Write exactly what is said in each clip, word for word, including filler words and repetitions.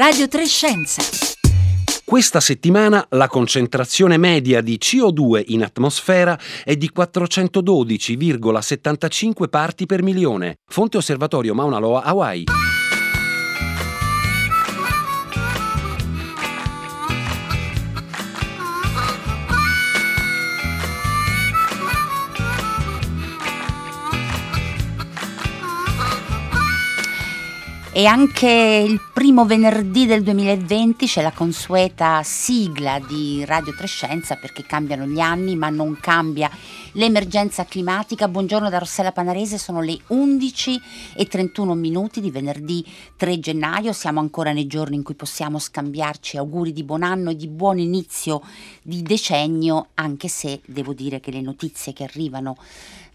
Radio tre Scienza. Questa settimana la concentrazione media di C O due in atmosfera è di quattrocentododici virgola settantacinque parti per milione. Fonte Osservatorio Mauna Loa, Hawaii. E anche il primo venerdì del duemilaventi c'è la consueta sigla di Radio tre Scienza, perché cambiano gli anni ma non cambia l'emergenza climatica. Buongiorno da Rossella Panarese, sono le undici e trentuno minuti di venerdì tre gennaio. Siamo ancora nei giorni in cui possiamo scambiarci auguri di buon anno e di buon inizio di decennio, anche se devo dire che le notizie che arrivano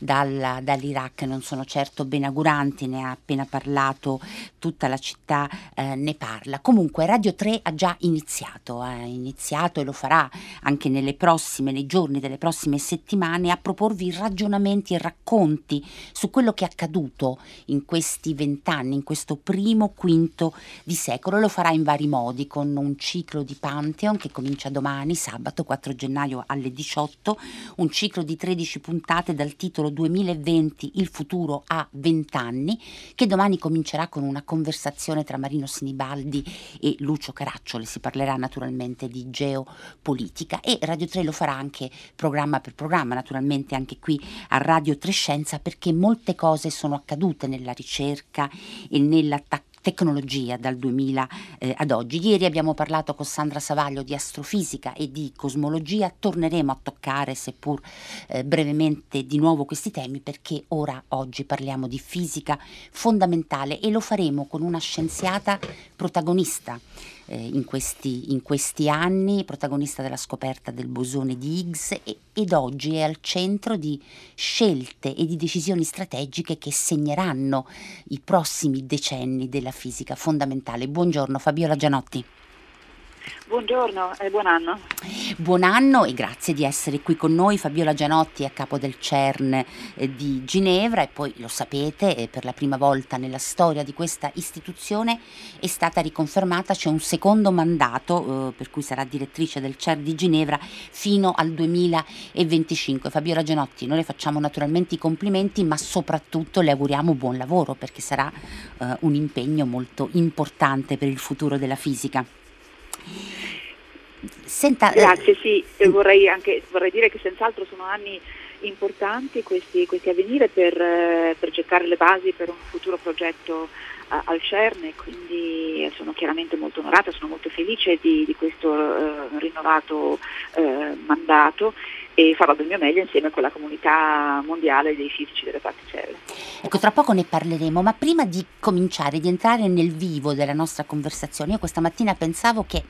Dalla, dall'Iraq non sono certo benaguranti, ne ha appena parlato tutta la città, eh, ne parla. Comunque Radio tre ha già iniziato, ha iniziato e lo farà anche nelle prossime, nei giorni delle prossime settimane, a proporvi ragionamenti e racconti su quello che è accaduto in questi vent'anni, in questo primo quinto di secolo. Lo farà in vari modi, con un ciclo di Pantheon che comincia domani, sabato quattro gennaio alle diciotto, un ciclo di tredici puntate dal titolo duemilaventi, il futuro a vent'anni, che domani comincerà con una conversazione tra Marino Sinibaldi e Lucio Caraccioli. Si parlerà naturalmente di geopolitica, e Radio tre lo farà anche programma per programma, naturalmente anche qui a Radio tre Scienza, perché molte cose sono accadute nella ricerca e nell'attacco tecnologia dal duemila eh, ad oggi. Ieri abbiamo parlato con Sandra Savaglio di astrofisica e di cosmologia. Torneremo a toccare, seppur eh, brevemente, di nuovo questi temi, perché ora, oggi, parliamo di fisica fondamentale, e lo faremo con una scienziata protagonista eh, in, questi, in questi anni, protagonista della scoperta del bosone di Higgs, e, ed oggi è al centro di scelte e di decisioni strategiche che segneranno i prossimi decenni della fisica fondamentale. Buongiorno Fabiola Gianotti. Buongiorno e buon anno. Buon anno e grazie di essere qui con noi. Fabiola Gianotti è a capo del CERN eh, di Ginevra, e poi lo sapete, eh, per la prima volta nella storia di questa istituzione è stata riconfermata, c'è un secondo mandato eh, per cui sarà direttrice del CERN di Ginevra fino al duemilaventicinque. Fabiola Gianotti, noi le facciamo naturalmente i complimenti, ma soprattutto le auguriamo buon lavoro, perché sarà eh, un impegno molto importante per il futuro della fisica. Senta, grazie, sì, eh, vorrei anche vorrei dire che senz'altro sono anni importanti questi, questi a venire per, per gettare le basi per un futuro progetto uh, al CERN, e quindi sono chiaramente molto onorata, sono molto felice di, di questo uh, rinnovato uh, mandato, e farò del mio meglio insieme con la comunità mondiale dei fisici delle particelle. Ecco, tra poco ne parleremo, ma prima di cominciare, di entrare nel vivo della nostra conversazione, io questa mattina pensavo che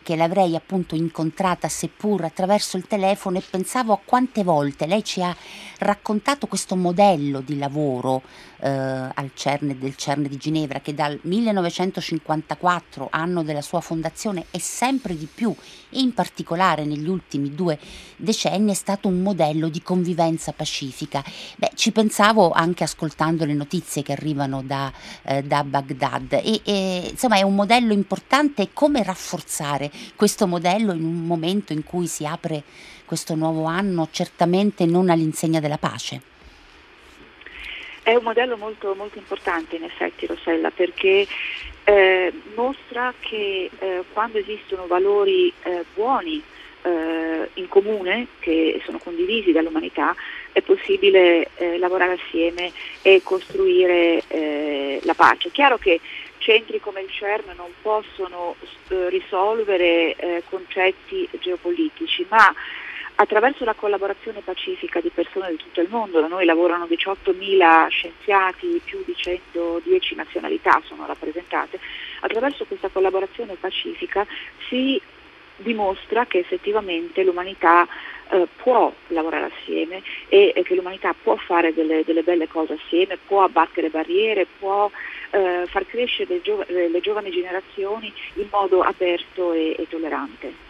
che l'avrei appunto incontrata, seppur attraverso il telefono, e pensavo a quante volte lei ci ha raccontato questo modello di lavoro eh, al CERN, del CERN di Ginevra, che dal millenovecentocinquantaquattro, anno della sua fondazione, è sempre di più, e in particolare negli ultimi due decenni, è stato un modello di convivenza pacifica. Beh, ci pensavo anche ascoltando le notizie che arrivano da, eh, da Baghdad, e, e insomma è un modello importante. Come rafforzare questo modello in un momento in cui si apre questo nuovo anno, certamente non all'insegna della pace? È un modello molto, molto importante in effetti, Rossella, perché eh, mostra che eh, quando esistono valori eh, buoni eh, in comune, che sono condivisi dall'umanità, è possibile eh, lavorare assieme e costruire eh, la pace. È chiaro che centri come il CERN non possono eh, risolvere eh, concetti geopolitici, ma attraverso la collaborazione pacifica di persone di tutto il mondo, da noi lavorano diciottomila scienziati, più di centodieci nazionalità sono rappresentate, attraverso questa collaborazione pacifica si dimostra che effettivamente l'umanità eh, può lavorare assieme, e, e che l'umanità può fare delle, delle belle cose assieme, può abbattere barriere, può eh, far crescere le, giov- le giovani generazioni in modo aperto e, e tollerante.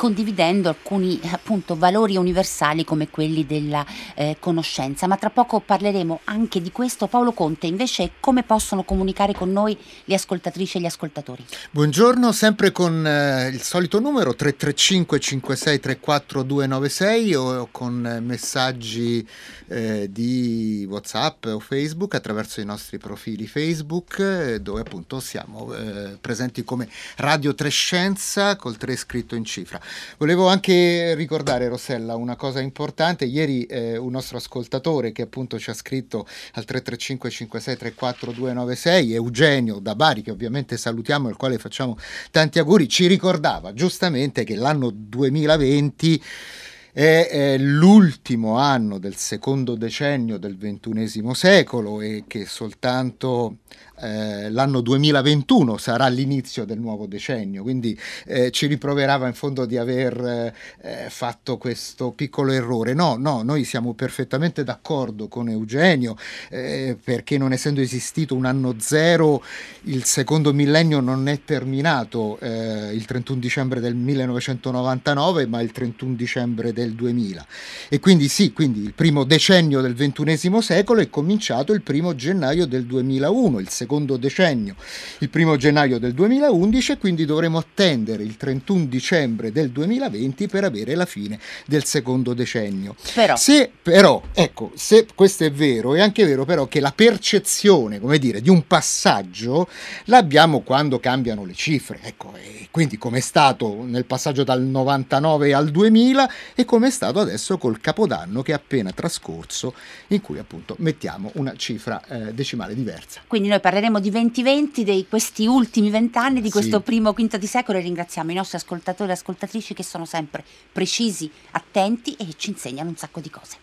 condividendo alcuni appunto valori universali come quelli della eh, conoscenza. Ma tra poco parleremo anche di questo. Paolo Conte, invece, come possono comunicare con noi le ascoltatrici e gli ascoltatori? Buongiorno, sempre con eh, il solito numero tre tre cinque cinque sei tre quattro due nove sei o con messaggi eh, di WhatsApp o Facebook attraverso i nostri profili Facebook, eh, dove appunto siamo eh, presenti come Radio tre Scienza col tre scritto in cifra. Volevo anche ricordare, Rossella, una cosa importante. Ieri eh, un nostro ascoltatore che appunto ci ha scritto al tre tre cinque cinque sei tre quattro due nove sei, Eugenio da Bari, che ovviamente salutiamo e al quale facciamo tanti auguri, ci ricordava giustamente che l'anno duemilaventi è eh, l'ultimo anno del secondo decennio del ventunesimo secolo e che soltanto eh, l'anno duemilaventuno sarà l'inizio del nuovo decennio, quindi eh, ci riproverava in fondo di aver eh, fatto questo piccolo errore. No, no, noi siamo perfettamente d'accordo con Eugenio, eh, perché non essendo esistito un anno zero, il secondo millennio non è terminato eh, il trentuno dicembre del millenovecentonovantanove, ma il trentuno dicembre del del duemila, e quindi sì, quindi il primo decennio del ventunesimo secolo è cominciato il primo gennaio del duemilauno, il secondo decennio il primo gennaio del duemilaundici, e quindi dovremo attendere il trentuno dicembre del duemilaventi per avere la fine del secondo decennio. Però, se però, ecco, se questo è vero, è anche vero però che la percezione, come dire, di un passaggio l'abbiamo quando cambiano le cifre, ecco, e quindi come è stato nel passaggio dal novantanove al duemila e come è stato adesso col Capodanno che è appena trascorso, in cui appunto mettiamo una cifra eh, decimale diversa. Quindi noi parleremo di venti venti, di questi ultimi vent'anni, di questo sì. primo quinto di secolo, e ringraziamo i nostri ascoltatori e ascoltatrici che sono sempre precisi, attenti e ci insegnano un sacco di cose.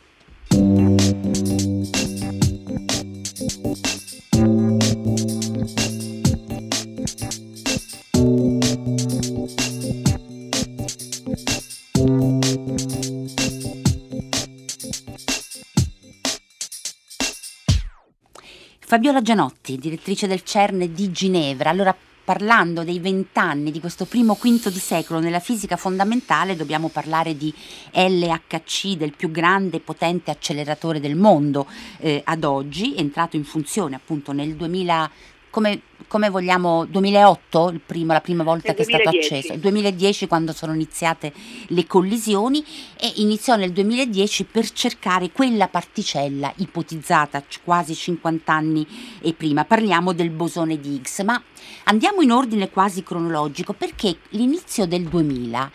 Fabiola Gianotti, direttrice del CERN di Ginevra. Allora, parlando dei vent'anni di questo primo quinto di secolo nella fisica fondamentale, dobbiamo parlare di L H C, del più grande e potente acceleratore del mondo eh, ad oggi, entrato in funzione appunto nel duemila, come, come vogliamo, duemilaotto, il primo, la prima volta che è stato acceso, il duemiladieci, quando sono iniziate le collisioni, e iniziò nel duemiladieci per cercare quella particella ipotizzata quasi cinquant'anni e prima. Parliamo del bosone di Higgs, ma andiamo in ordine quasi cronologico, perché l'inizio del duemila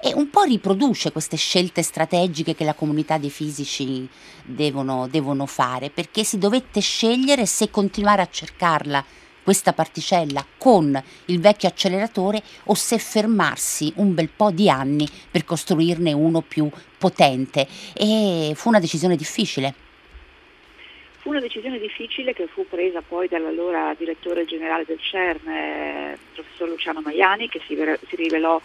è un po' riproduce queste scelte strategiche che la comunità dei fisici devono, devono fare, perché si dovette scegliere se continuare a cercarla questa particella con il vecchio acceleratore o se fermarsi un bel po' di anni per costruirne uno più potente. E fu una decisione difficile. Fu una decisione difficile che fu presa poi dall'allora direttore generale del CERN, eh, professor Luciano Maiani, che si, ver- si rivelò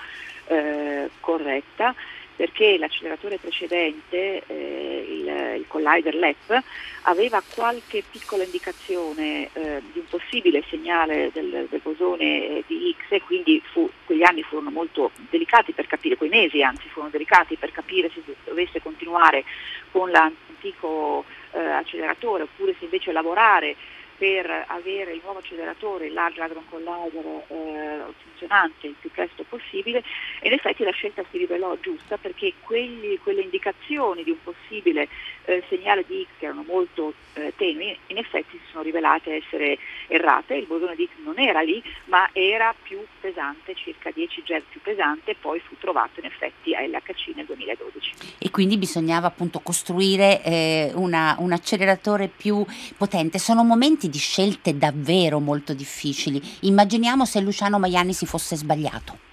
eh, corretta, perché l'acceleratore precedente, eh, il, il collider L E P, aveva qualche piccola indicazione eh, di un possibile segnale del, del bosone di Higgs, e quindi fu, quegli anni furono molto delicati per capire, quei mesi anzi furono delicati per capire se dovesse continuare con l'antico eh, acceleratore oppure se invece lavorare per avere il nuovo acceleratore, Large Hadron Collider, eh, funzionante il più presto possibile, e in effetti la scelta si rivelò giusta, perché quelli, quelle indicazioni di un possibile eh, segnale di Higgs, che erano molto eh, tenui, in effetti si sono rivelate essere errate. Il bosone di Higgs non era lì, ma era più pesante, circa dieci GeV più pesante, poi fu trovato in effetti a L H C nel duemiladodici. E quindi bisognava appunto costruire eh, una, un acceleratore più potente. Sono momenti di scelte davvero molto difficili. Immaginiamo se Luciano Maiani si fosse sbagliato.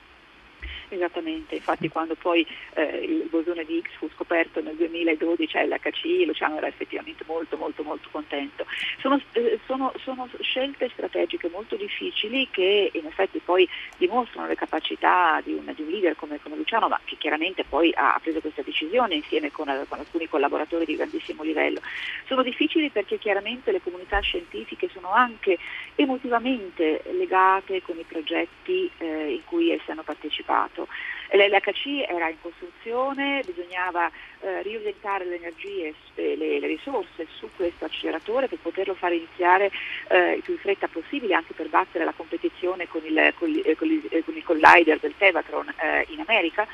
Esattamente, infatti quando poi eh, il bosone di Higgs fu scoperto nel duemiladodici a L H C, Luciano era effettivamente molto molto molto contento. Sono, eh, sono, sono scelte strategiche molto difficili, che in effetti poi dimostrano le capacità di un, di un leader come, come Luciano, ma che chiaramente poi ha, ha preso questa decisione insieme con, con alcuni collaboratori di grandissimo livello. Sono difficili perché chiaramente le comunità scientifiche sono anche emotivamente legate con i progetti eh, in cui esse hanno partecipato. fatto. L'L H C era in costruzione, bisognava eh, riorientare le energie e le, le risorse su questo acceleratore per poterlo fare iniziare eh, il più in fretta possibile, anche per battere la competizione con il, con il, con il, con il collider del Tevatron eh, in America.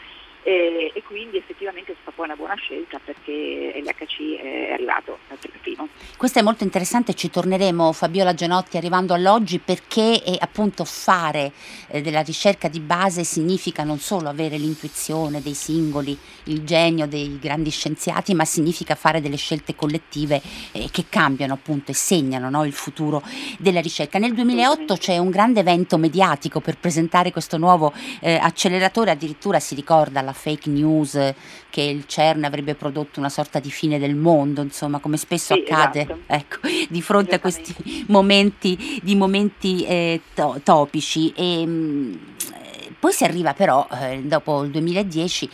E, e quindi effettivamente è stata poi una buona scelta, perché l'H C è arrivato per primo. Questo è molto interessante, ci torneremo, Fabiola Gianotti, arrivando all'oggi, perché eh, appunto fare eh, della ricerca di base significa non solo avere l'intuizione dei singoli, il genio dei grandi scienziati, ma significa fare delle scelte collettive eh, che cambiano appunto e segnano, no, il futuro della ricerca. Nel duemilaotto c'è un grande evento mediatico per presentare questo nuovo eh, acceleratore, addirittura si ricorda la fake news che il CERN avrebbe prodotto una sorta di fine del mondo, insomma, come spesso sì, accade, esatto. Ecco, di fronte a questi momenti di momenti eh, to- topici e mh, poi si arriva però eh, dopo il duemiladieci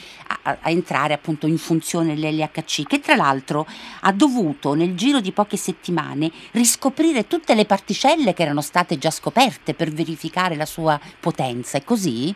a, a entrare appunto in funzione l'L H C, che tra l'altro ha dovuto nel giro di poche settimane riscoprire tutte le particelle che erano state già scoperte per verificare la sua potenza, è così?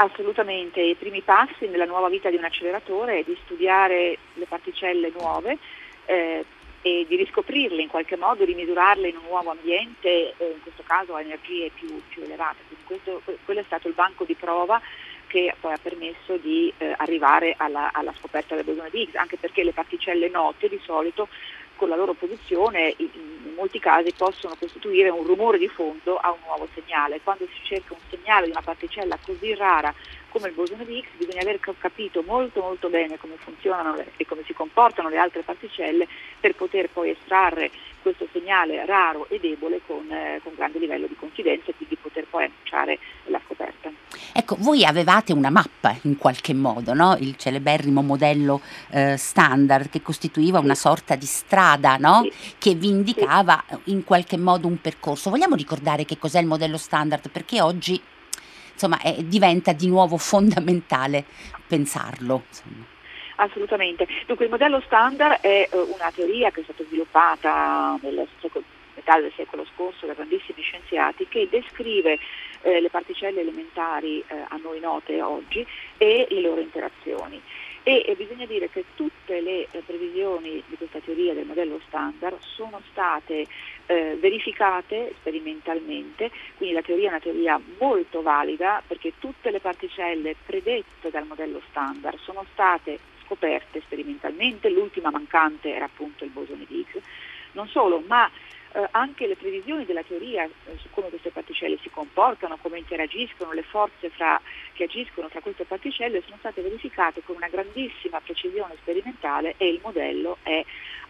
Assolutamente, i primi passi nella nuova vita di un acceleratore è di studiare le particelle nuove eh, e di riscoprirle in qualche modo, di misurarle in un nuovo ambiente, eh, in questo caso a energie più, più elevate. Quindi questo, quello è stato il banco di prova che poi ha permesso di eh, arrivare alla, alla scoperta del bosone di Higgs, anche perché le particelle note di solito con la loro posizione in, in molti casi possono costituire un rumore di fondo a un nuovo segnale. Quando si cerca un segnale di una particella così rara come il bosone di Higgs bisogna aver capito molto molto bene come funzionano le, e come si comportano le altre particelle per poter poi estrarre questo segnale raro e debole con, eh, con grande livello di confidenza e quindi poter poi annunciare la scoperta. Ecco, voi avevate una mappa in qualche modo, no? Il celeberrimo modello eh, standard che costituiva una sorta di strada, no? Sì. Che vi indicava sì. in qualche modo un percorso. Vogliamo ricordare che cos'è il modello standard? Perché oggi insomma è, diventa di nuovo fondamentale pensarlo. Insomma. Assolutamente. Dunque il modello standard è eh, una teoria che è stata sviluppata nel secolo, metà del secolo scorso da grandissimi scienziati, che descrive eh, le particelle elementari eh, a noi note oggi e le loro interazioni. E eh, bisogna dire che tutte le eh, previsioni di questa teoria del modello standard sono state eh, verificate sperimentalmente, quindi la teoria è una teoria molto valida perché tutte le particelle predette dal modello standard sono state scoperte sperimentalmente, l'ultima mancante era appunto il bosone di Higgs, non solo, ma Eh, anche le previsioni della teoria eh, su come queste particelle si comportano, come interagiscono, le forze fra, che agiscono fra queste particelle sono state verificate con una grandissima precisione sperimentale e il modello è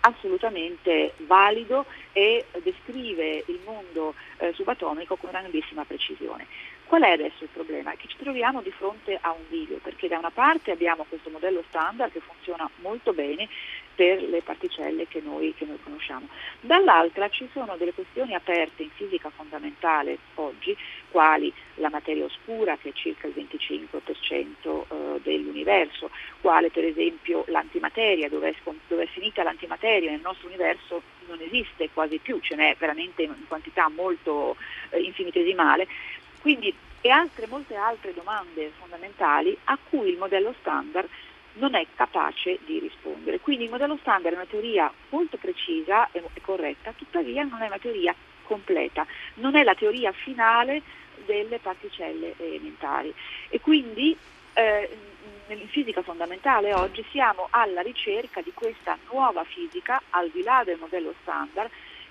assolutamente valido e eh, descrive il mondo eh, subatomico con una grandissima precisione. Qual è adesso il problema? Che ci troviamo di fronte a un video, perché da una parte abbiamo questo modello standard che funziona molto bene per le particelle che noi, che noi conosciamo, dall'altra ci sono delle questioni aperte in fisica fondamentale oggi, quali la materia oscura che è circa il venticinque per cento dell'universo, quale per esempio l'antimateria, dove è, dove è finita l'antimateria nel nostro universo non esiste quasi più, ce n'è veramente in quantità molto eh, infinitesimale. Quindi e altre, molte altre domande fondamentali a cui il modello standard non è capace di rispondere. Quindi il modello standard è una teoria molto precisa e corretta, tuttavia non è una teoria completa, non è la teoria finale delle particelle elementari. E quindi eh, in fisica fondamentale oggi siamo alla ricerca di questa nuova fisica, al di là del modello standard,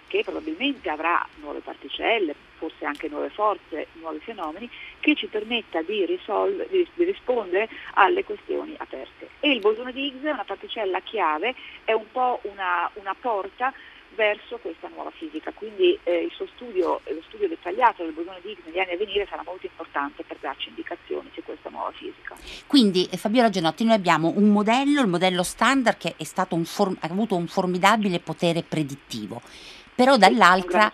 che probabilmente avrà nuove particelle, forse anche nuove forze, nuovi fenomeni, che ci permetta di, risolve, di, di rispondere alle questioni aperte. E il bosone di Higgs è una particella chiave, è un po' una, una porta verso questa nuova fisica, quindi eh, il suo studio, lo studio dettagliato del bosone di Higgs negli anni a venire sarà molto importante per darci indicazioni su questa nuova fisica. Quindi Fabiola Gianotti, noi abbiamo un modello, il modello standard, che è stato un form- ha avuto un formidabile potere predittivo. però dall'altra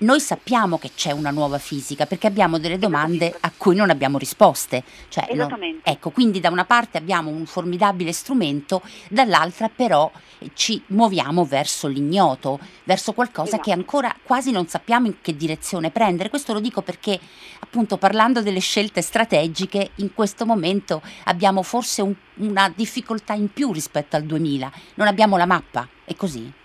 noi sappiamo che c'è una nuova fisica perché abbiamo delle domande a cui non abbiamo risposte. Cioè, esattamente. No, ecco, quindi da una parte abbiamo un formidabile strumento, dall'altra però ci muoviamo verso l'ignoto, verso qualcosa esatto. che ancora quasi non sappiamo in che direzione prendere. Questo lo dico perché appunto parlando delle scelte strategiche in questo momento abbiamo forse un, una difficoltà in più rispetto al duemila, non abbiamo la mappa, è così?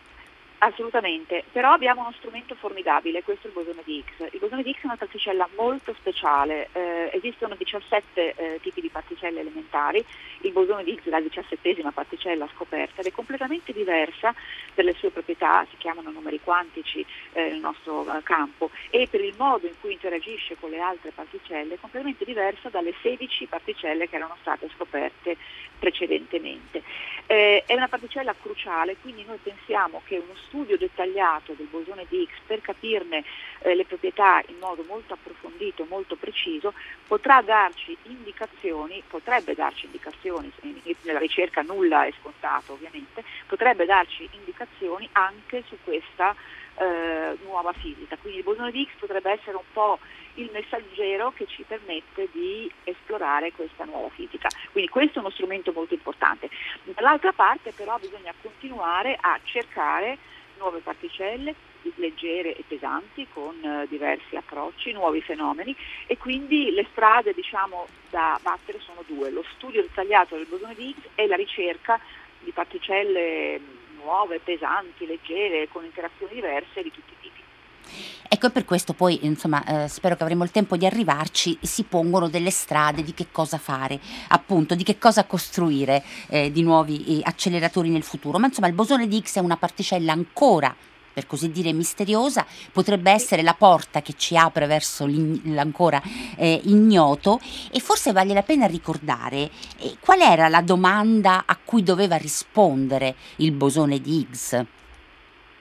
Assolutamente, però abbiamo uno strumento formidabile, questo è il bosone di Higgs. Il bosone di Higgs è una particella molto speciale, eh, esistono diciassette eh, tipi di particelle elementari, il bosone di Higgs è la diciassettesima particella scoperta ed è completamente diversa per le sue proprietà, si chiamano numeri quantici eh, nel nostro eh, campo, e per il modo in cui interagisce con le altre particelle è completamente diversa dalle sedici particelle che erano state scoperte precedentemente. Eh, è una particella cruciale, quindi noi pensiamo che uno studio dettagliato del bosone di Higgs per capirne eh, le proprietà in modo molto approfondito, molto preciso, potrà darci indicazioni, potrebbe darci indicazioni, nella ricerca nulla è scontato ovviamente, potrebbe darci indicazioni anche su questa eh, nuova fisica. Quindi il bosone di Higgs potrebbe essere un po' il messaggero che ci permette di esplorare questa nuova fisica. Quindi questo è uno strumento molto importante. Dall'altra parte però bisogna continuare a cercare nuove particelle leggere e pesanti con eh, diversi approcci, nuovi fenomeni, e quindi le strade diciamo da battere sono due, lo studio dettagliato del bosone di Higgs e la ricerca di particelle nuove, pesanti, leggere, con interazioni diverse di tutti i tipi. Ecco, e per questo poi, insomma, eh, spero che avremo il tempo di arrivarci, si pongono delle strade di che cosa fare, appunto, di che cosa costruire eh, di nuovi acceleratori nel futuro. Ma insomma il bosone di Higgs è una particella ancora, per così dire, misteriosa, potrebbe essere la porta che ci apre verso l'ancora eh, ignoto, e forse vale la pena ricordare eh, qual era la domanda a cui doveva rispondere il bosone di Higgs.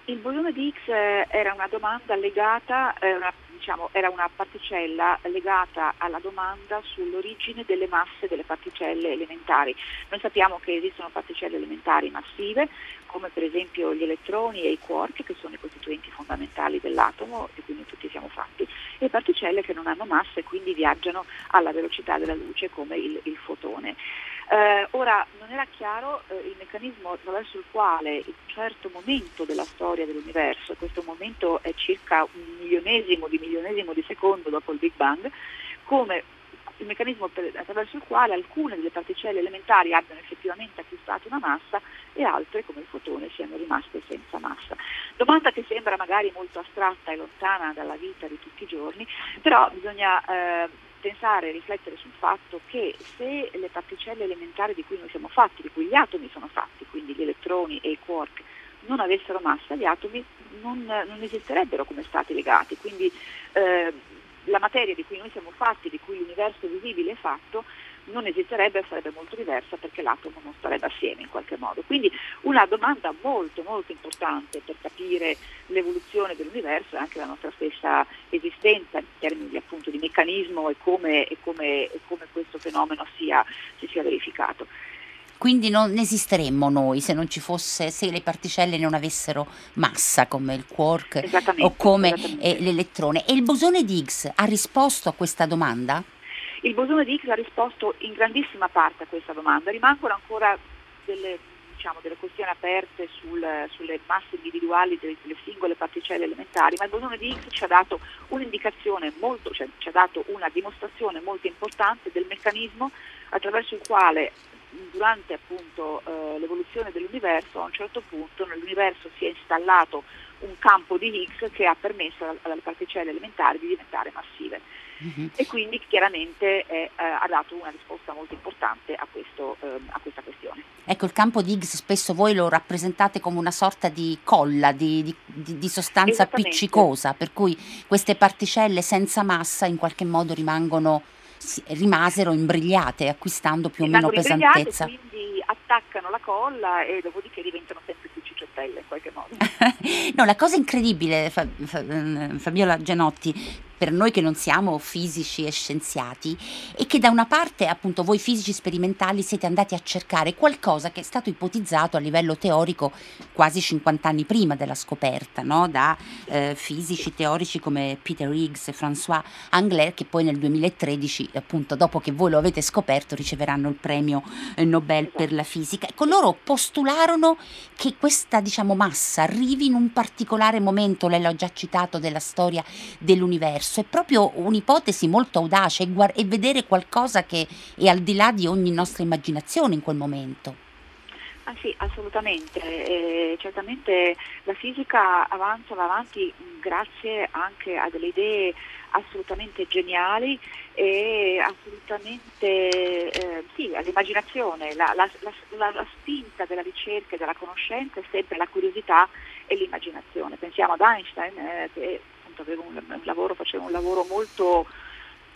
Il bosone di Higgs era una domanda legata, era, diciamo, era una particella legata alla domanda sull'origine delle masse delle particelle elementari. Noi sappiamo che esistono particelle elementari massive, come per esempio gli elettroni e i quark, che sono i costituenti fondamentali dell'atomo, e quindi tutti siamo fatti, e particelle che non hanno massa e quindi viaggiano alla velocità della luce, come il, il fotone. Eh, ora, non era chiaro eh, il meccanismo attraverso il quale in un certo momento della storia dell'universo, questo momento è circa un milionesimo di milionesimo di secondo dopo il Big Bang, come il meccanismo per, attraverso il quale alcune delle particelle elementari abbiano effettivamente acquistato una massa e altre, come il fotone, siano rimaste senza massa. Domanda che sembra magari molto astratta e lontana dalla vita di tutti i giorni, però bisogna... Eh, pensare e riflettere sul fatto che se le particelle elementari di cui noi siamo fatti, di cui gli atomi sono fatti, quindi gli elettroni e i quark, non avessero massa, gli atomi non, non esisterebbero come stati legati, quindi eh, la materia di cui noi siamo fatti, di cui l'universo visibile è fatto, non esisterebbe e sarebbe molto diversa perché l'atomo non starebbe assieme in qualche modo. Quindi una domanda molto molto importante per capire l'evoluzione dell'universo e anche la nostra stessa esistenza in termini di, appunto, di meccanismo e come, e come, e come questo fenomeno sia, si sia verificato. Quindi non esisteremmo noi se non ci fosse, se le particelle non avessero massa come il quark o come eh, l'elettrone. E il bosone di Higgs ha risposto a questa domanda? Il bosone di Higgs ha risposto in grandissima parte a questa domanda, rimangono ancora delle, diciamo, delle questioni aperte sul, sulle masse individuali delle, delle singole particelle elementari, ma il bosone di Higgs ci ha dato un'indicazione molto, cioè ci ha dato una dimostrazione molto importante del meccanismo attraverso il quale durante appunto eh, l'evoluzione dell'universo a un certo punto nell'universo si è installato un campo di Higgs che ha permesso alle particelle elementari di diventare massive. Mm-hmm. E quindi chiaramente eh, ha dato una risposta molto importante a, questo, eh, a questa questione. Ecco, il campo di Higgs spesso voi lo rappresentate come una sorta di colla, di, di, di sostanza appiccicosa, per cui queste particelle senza massa in qualche modo rimangono, rimasero imbrigliate, acquistando più o meno pesantezza. Quindi attaccano la colla e dopodiché diventano sempre più cicciotelle in qualche modo. No, la cosa incredibile, Fabiola Gianotti, per noi che non siamo fisici e scienziati, e che da una parte appunto voi fisici sperimentali siete andati a cercare qualcosa che è stato ipotizzato a livello teorico quasi cinquanta anni prima della scoperta, no? Da eh, fisici teorici come Peter Higgs e François Englert, che poi nel duemilatredici, appunto dopo che voi lo avete scoperto, riceveranno il premio Nobel per la fisica. Ecco, loro postularono che questa, diciamo, massa arrivi in un particolare momento, lei l'ho già citato, della storia dell'universo. È proprio un'ipotesi molto audace, e, guard- e vedere qualcosa che è al di là di ogni nostra immaginazione in quel momento. Ah sì, assolutamente, eh, certamente la fisica avanza, va avanti grazie anche a delle idee assolutamente geniali e assolutamente eh, sì, all'immaginazione, la, la, la, la spinta della ricerca e della conoscenza è sempre la curiosità e l'immaginazione. Pensiamo ad Einstein, eh, che appunto aveva un, un lavoro, faceva un lavoro molto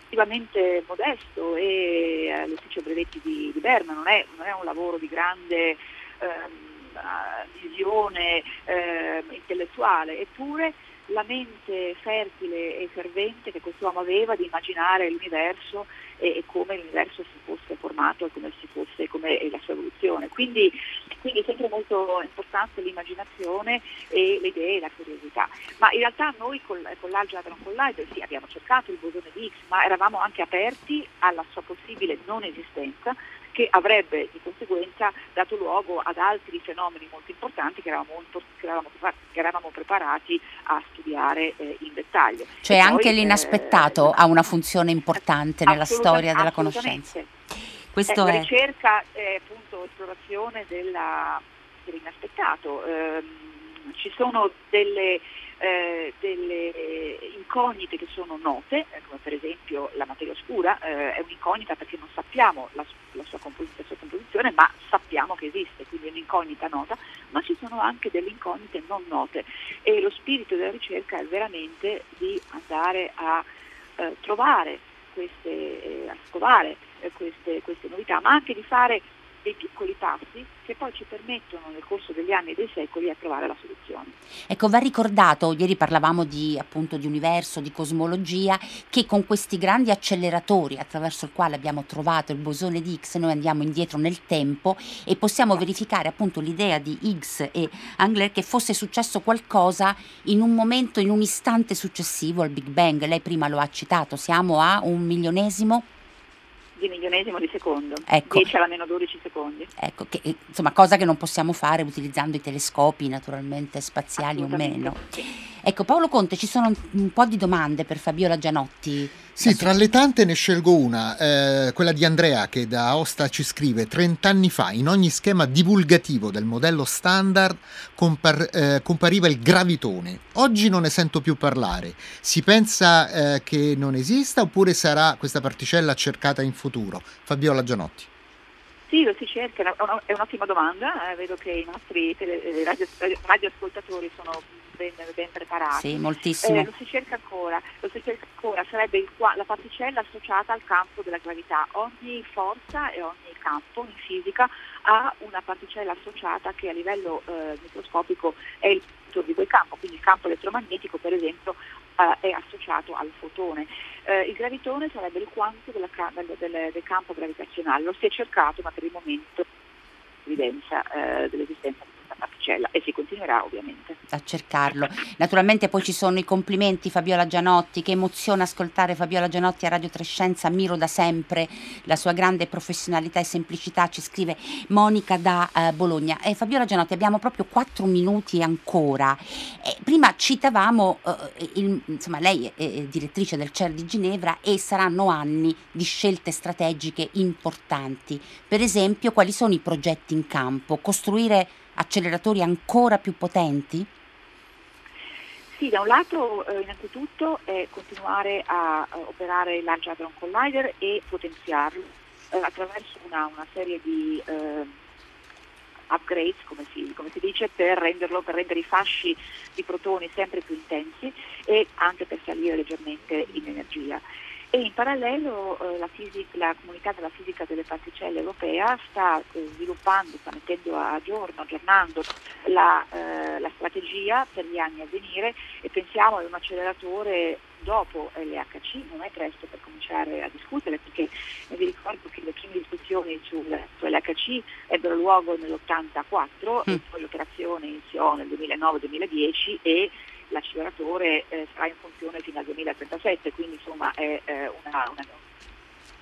relativamente modesto, e eh, l'ufficio brevetti di, di Berna non è, non è un lavoro di grande ehm, visione eh, intellettuale, eppure la mente fertile e fervente che quest'uomo aveva di immaginare l'universo e, e come l'universo si fosse formato, e come si fosse, come la sua evoluzione. Quindi, quindi è sempre molto importante l'immaginazione e le idee e la curiosità. Ma in realtà noi con, con l'Algebra Collider sì, abbiamo cercato il bosone di Higgs, ma eravamo anche aperti alla sua possibile non esistenza, che avrebbe di conseguenza dato luogo ad altri fenomeni molto importanti che eravamo, che eravamo, che eravamo preparati a studiare eh, in dettaglio. Cioè e anche poi, l'inaspettato eh, ha una funzione importante nella storia della conoscenza. Questo eh, è... La ricerca è appunto esplorazione della, dell'inaspettato. Eh, ci sono delle... Eh, delle incognite che sono note, eh, come per esempio la materia oscura, eh, è un'incognita perché non sappiamo la, la, sua composizione, la sua composizione, ma sappiamo che esiste, quindi è un'incognita nota, ma ci sono anche delle incognite non note, e lo spirito della ricerca è veramente di andare a eh, trovare queste, eh, a scovare eh, queste, queste novità, ma anche di fare dei piccoli passi che poi ci permettono nel corso degli anni e dei secoli a trovare la soluzione. Ecco, va ricordato, ieri parlavamo di appunto di universo, di cosmologia, che con questi grandi acceleratori attraverso il quale abbiamo trovato il bosone di Higgs noi andiamo indietro nel tempo e possiamo verificare appunto l'idea di Higgs e Englert che fosse successo qualcosa in un momento, in un istante successivo al Big Bang. Lei prima lo ha citato, siamo a un milionesimo di milionesimo di secondo, ecco. dieci alla meno dodici secondi. Ecco, che, insomma, cosa che non possiamo fare utilizzando i telescopi naturalmente spaziali o meno. Ecco, Paolo Conte, ci sono un po' di domande per Fabiola Gianotti. Sì, tra le tante ne scelgo una, eh, quella di Andrea che da Aosta ci scrive: trent'anni fa in ogni schema divulgativo del modello standard compar- eh, compariva il gravitone, oggi non ne sento più parlare, si pensa eh, che non esista oppure sarà questa particella cercata in futuro? Fabiola Gianotti. Sì, lo si cerca, è un'ottima domanda, eh, vedo che i nostri tele- radio- radioascoltatori sono ben, ben preparati. Sì, moltissimo. Eh, lo si cerca ancora, lo si cerca ancora, sarebbe il, la particella associata al campo della gravità. Ogni forza e ogni campo in fisica ha una particella associata che a livello eh, microscopico è il punto di quel campo, quindi il campo elettromagnetico per esempio eh, è associato al fotone. Eh, il gravitone sarebbe il quanto della, del, del, del campo gravitazionale, lo si è cercato ma per il momento evidenza eh, dell'esistenza di questa particella e si continuerà ovviamente a cercarlo. Naturalmente poi ci sono i complimenti. Fabiola Gianotti, che emozione ascoltare Fabiola Gianotti a Radio tre Scienza, ammiro da sempre la sua grande professionalità e semplicità, ci scrive Monica da eh, Bologna. E Fabiola Gianotti, abbiamo proprio quattro minuti ancora. Eh, prima citavamo eh, il, insomma lei è, è direttrice del C E R di Ginevra e saranno anni di scelte strategiche importanti, per esempio quali sono i progetti in campo, costruire acceleratori ancora più potenti? Sì, da un lato eh, innanzitutto è continuare a, a operare l'Algebra Hadron Collider e potenziarlo eh, attraverso una, una serie di eh, upgrades, come si, come si dice, per renderlo, per rendere i fasci di protoni sempre più intensi e anche per salire leggermente in energia. E in parallelo eh, la, fisica, la comunità della fisica delle particelle europea sta eh, sviluppando, sta mettendo a giorno, aggiornando la, eh, la strategia per gli anni a venire, e pensiamo ad un acceleratore dopo L H C. Non è presto per cominciare a discutere, perché vi ricordo che le prime discussioni sul, su L H C ebbero luogo nell'ottantaquattro mm. e poi l'operazione iniziò nel duemilanove duemiladieci e l'acceleratore eh, sarà in funzione fino al duemilatrentasette, quindi insomma è eh, una, una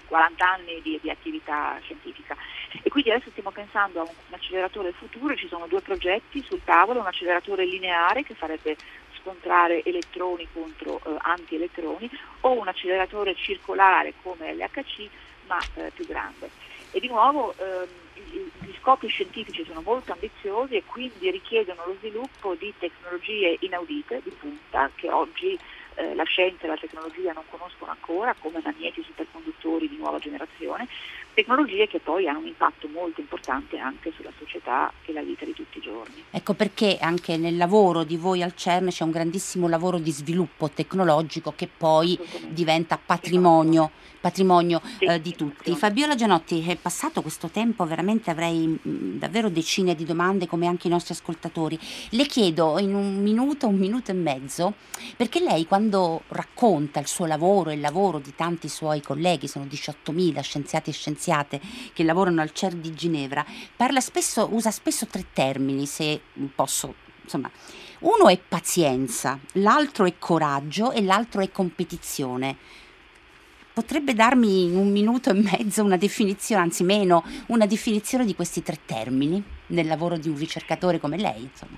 quaranta anni di, di attività scientifica. E quindi adesso stiamo pensando a un, un acceleratore futuro. Ci sono due progetti sul tavolo: un acceleratore lineare che farebbe scontrare elettroni contro eh, antielettroni, o un acceleratore circolare come L H C ma eh, più grande. E di nuovo ehm, gli scopi scientifici sono molto ambiziosi e quindi richiedono lo sviluppo di tecnologie inaudite, di punta, che oggi eh, la scienza e la tecnologia non conoscono ancora, come magneti superconduttori di nuova generazione, tecnologie che poi hanno un impatto molto importante anche sulla società e la vita di tutti i giorni. Ecco perché anche nel lavoro di voi al CERN c'è un grandissimo lavoro di sviluppo tecnologico che poi diventa patrimonio, patrimonio eh, di tutti. Fabiola Gianotti, è passato questo tempo veramente, avrei davvero decine di domande come anche i nostri ascoltatori. Le chiedo in un minuto, un minuto e mezzo, perché lei quando racconta il suo lavoro e il lavoro di tanti suoi colleghi, sono diciottomila scienziati e scienziate che lavorano al CERN di Ginevra, parla spesso, usa spesso tre termini, se posso, insomma. Uno è pazienza, l'altro è coraggio e l'altro è competizione. Potrebbe darmi in un minuto e mezzo una definizione, anzi meno, una definizione di questi tre termini nel lavoro di un ricercatore come lei, insomma?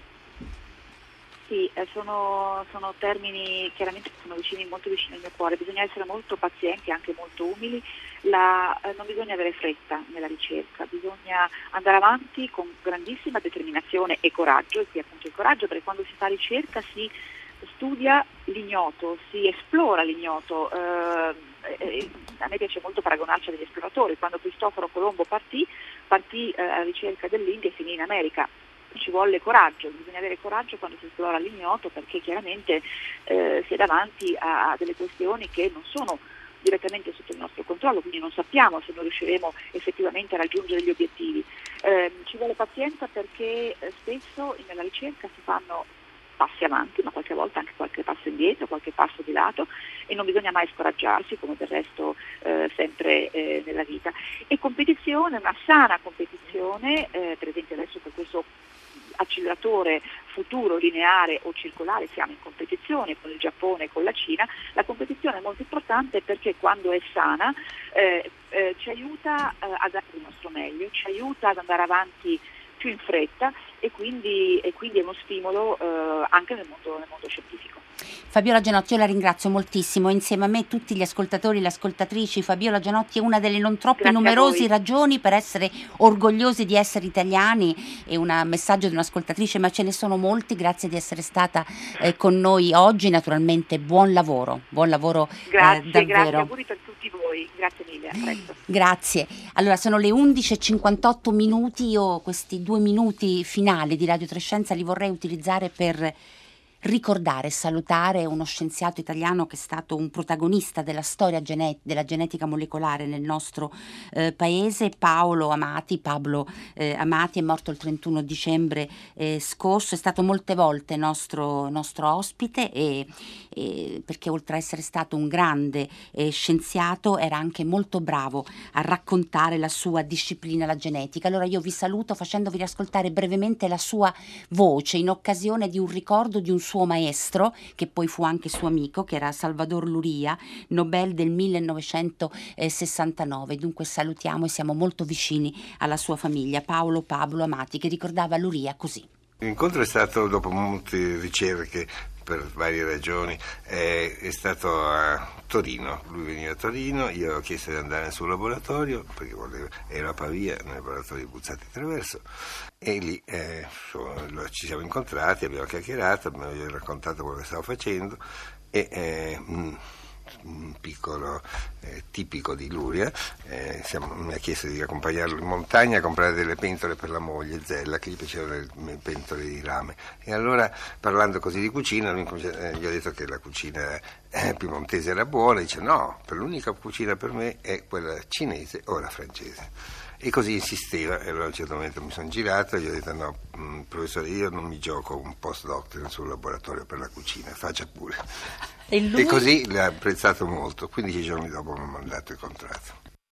Sì, sono, sono termini chiaramente che sono vicini, molto vicini al mio cuore. Bisogna essere molto pazienti e anche molto umili. La, eh, non bisogna avere fretta nella ricerca, bisogna andare avanti con grandissima determinazione e coraggio, e qui appunto il coraggio, perché quando si fa ricerca si studia l'ignoto, si esplora l'ignoto. Eh, a me piace molto paragonarci agli esploratori. Quando Cristoforo Colombo partì, partì eh, alla ricerca dell'India e finì in America. Ci vuole coraggio, bisogna avere coraggio quando si esplora l'ignoto, perché chiaramente eh, si è davanti a, a delle questioni che non sono direttamente sotto il nostro controllo, quindi non sappiamo se non riusciremo effettivamente a raggiungere gli obiettivi. Eh, ci vuole pazienza, perché eh, spesso nella ricerca si fanno passi avanti, ma qualche volta anche qualche passo indietro, qualche passo di lato, e non bisogna mai scoraggiarsi, come del resto eh, sempre eh, nella vita. E competizione, una sana competizione, eh, per esempio adesso per questo acceleratore futuro lineare o circolare siamo in competizione con il Giappone e con la Cina. La competizione è molto importante, perché quando è sana eh, eh, ci aiuta eh, a dare il nostro meglio, ci aiuta ad andare avanti più in fretta, e quindi, e quindi è uno stimolo eh, anche nel mondo, nel mondo scientifico. Fabiola Gianotti, io la ringrazio moltissimo, insieme a me tutti gli ascoltatori e le ascoltatrici. Fabiola Gianotti è una delle non troppe Grazie numerose ragioni per essere orgogliosi di essere italiani, è un messaggio di un'ascoltatrice, ma ce ne sono molti. Grazie di essere stata eh, con noi oggi, naturalmente buon lavoro, buon lavoro grazie, eh, davvero. Grazie, auguri per tutti voi, grazie mille, a presto. Grazie, allora sono le undici e cinquantotto minuti, io questi due due minuti finali di Radio tre Scienza li vorrei utilizzare per ricordare e salutare uno scienziato italiano che è stato un protagonista della storia gene- della genetica molecolare nel nostro eh, paese. Paolo Amati, Pablo eh, Amati è morto il trentuno dicembre eh, scorso, è stato molte volte nostro, nostro ospite e, e perché oltre a essere stato un grande eh, scienziato era anche molto bravo a raccontare la sua disciplina, la genetica. Allora io vi saluto facendovi riascoltare brevemente la sua voce in occasione di un ricordo di un suo maestro, che poi fu anche suo amico, che era Salvador Luria, Nobel del millenovecentosessantanove. Dunque salutiamo e siamo molto vicini alla sua famiglia. Paolo Pablo Amati, che ricordava Luria così. L'incontro è stato, dopo molte ricerche per varie ragioni, è, è stato a Torino. Lui veniva a Torino, io avevo chiesto di andare nel suo laboratorio, perché volevo, era a Pavia, nel laboratorio di Buzzati Traverso, e lì eh, insomma, ci siamo incontrati, abbiamo chiacchierato, mi avevo raccontato quello che stavo facendo, e eh, un piccolo eh, tipico di Luria, eh, siamo, mi ha chiesto di accompagnarlo in montagna a comprare delle pentole per la moglie Zella, che gli piacevano le pentole di rame, e allora parlando così di cucina lui, eh, gli ho detto che la cucina eh, piemontese era buona, e dice no, per l'unica cucina per me è quella cinese o la francese. E così insisteva, e allora a un certo momento mi sono girato e gli ho detto no, professore, io non mi gioco un postdoc nel suo laboratorio per la cucina, faccia pure. E, lui... e così l'ha apprezzato molto, quindici giorni dopo mi ha mandato il contratto.